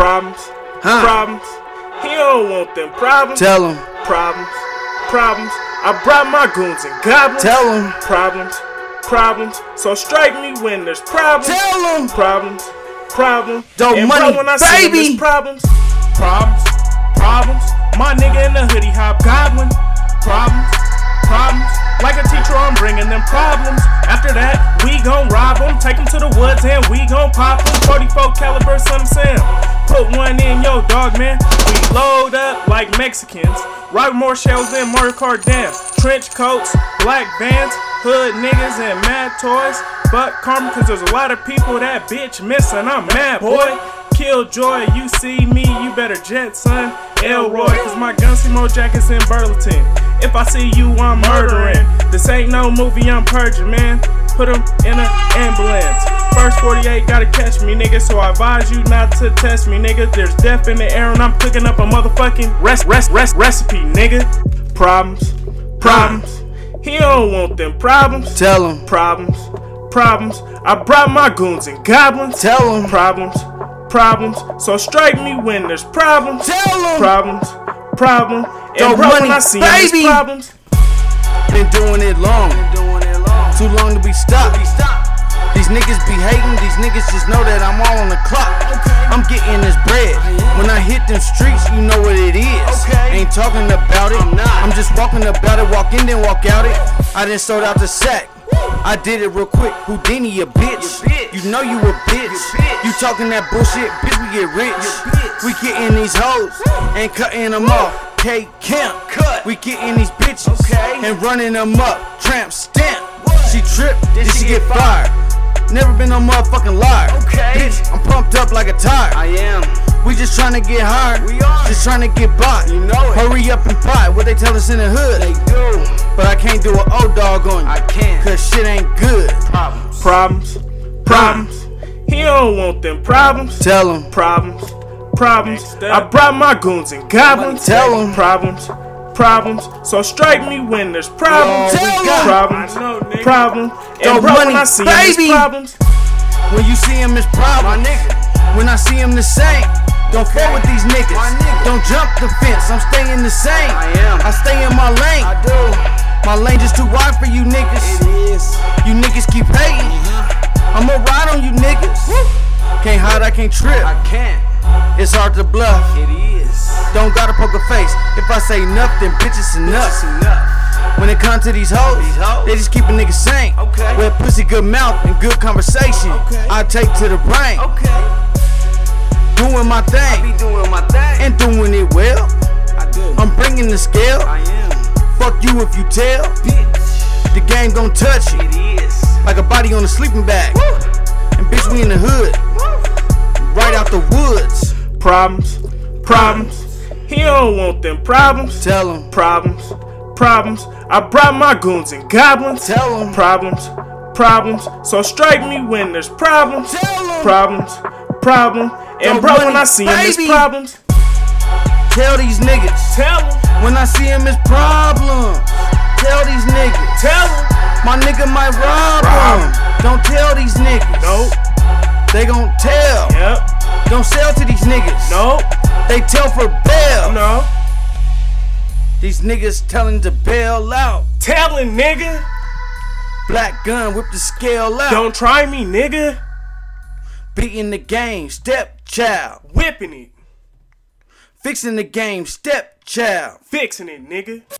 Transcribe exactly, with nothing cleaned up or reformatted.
Problems, huh. problems. He don't want them problems. Tell him. Problems, problems. I brought my goons and goblins. Tell him. Problems, problems. So strike me when there's problems. Tell him. Problems, problems. Don't money, bro, when I baby. See problems, problems, problems. My nigga in the hoodie hobgoblin. Problems, problems. Like a teacher, I'm bringing them problems. After that, we gon' rob them, take them to the woods, and we gon' pop them. forty-four caliber, some sound. Put one in your dog, man. We load up like Mexicans. Rock more shells than Mario Kart Dam. Trench coats, black bands, hood niggas, and mad toys. But karma, cause there's a lot of people that bitch missing. I'm mad, boy. Killjoy, you see me, you better jet, son. Elroy, cause my gun Simo jacket's in Burlington. If I see you, I'm murdering. This ain't no movie, I'm purging, man. Put him in an ambulance. First forty-eight gotta catch me, nigga. So I advise you not to test me, nigga. There's death in the air and I'm cooking up a motherfucking rest, rest, rest, recipe, nigga. Problems, problems. He don't want them problems. Tell him. Problems, problems. I brought my goons and goblins. Tell him. Problems. Problems, so strike me when there's problems. Tell them. Problems, problem. Don't run, when I see baby. Problems. Been doing it long, too long to be stopped. These niggas be hating, these niggas just know that I'm all on the clock. I'm getting this bread. When I hit them streets, you know what it is. Ain't talking about it. I'm just walking about it. Walk in, then walk out it. I done sold out the sack. I did it real quick. Houdini, a bitch. You know you a bitch. You talking that bullshit, bitch. We get rich. We getting these hoes and cutting them off. K Camp, cut. We getting these bitches and running them up. Tramp stamp. She tripped, then she get fired. Never been no motherfucking liar. Bitch, I'm pumped up like a tire. I am. We just trying to get hard. We are. Just trying to get by. You know it. Hurry up and buy. What they tell us in the hood. They do. But I can't do an old dog on you. I can't. Cause shit ain't good. Problems. Problems. Problems. He don't want them problems. Tell him. Problems. Problems. I brought my goons and goblins. Tell him. Problems. Problems. So strike me when there's problems. Tell him. Problems. Problems. Problem. Don't run when I see baby. Him, problems. When you see him, it's problems. My nigga. When I see him, the same. Don't okay. fuck with these niggas. Nigga. Don't jump the fence. I'm staying the same. I am. I stay in my lane. I do. My lane just too wide for you niggas. It is. You niggas keep hating. Mm-hmm. I'ma ride on you niggas. Woo. Can't hide, I can't trip. I can't. It's hard to bluff. It is. Don't gotta poke a face. If I say nothing, bitch, it's enough. Bitch, it's enough. When it comes to these hoes, these hoes, they just keep a nigga sane. Okay. With pussy, good mouth, and good conversation. Okay. I take to the brain. Okay. Doing my thing. I be doing my thing and doing it well. I do. I'm bringing the scale. I am. Fuck you if you tell. Bitch. The game gon' touch you. It is. Like a body on a sleeping bag. Woo. And bitch, we in the hood. Woo. Right out the woods. Problems. Problems. He don't want them problems. Tell him. Problems. Problems. I brought my goons and goblins. Tell him. Problems. Problems. So strike me when there's problems. Tell him. Problems. Problem. And bro, when I see him, it's problems. Tell these niggas. Tell them. When I see him, it's problems. Tell these niggas. Tell them. My nigga might rob them. Don't tell these niggas. Nope. They gon' tell. Yep. Don't sell to these niggas. Nope. They tell for bail. No. These niggas telling to bail out. Telling, nigga. Black gun, whip the scale out. Don't try me, nigga. Beating the game, stepchild. Whipping it. Fixing the game, stepchild. Fixing it, nigga.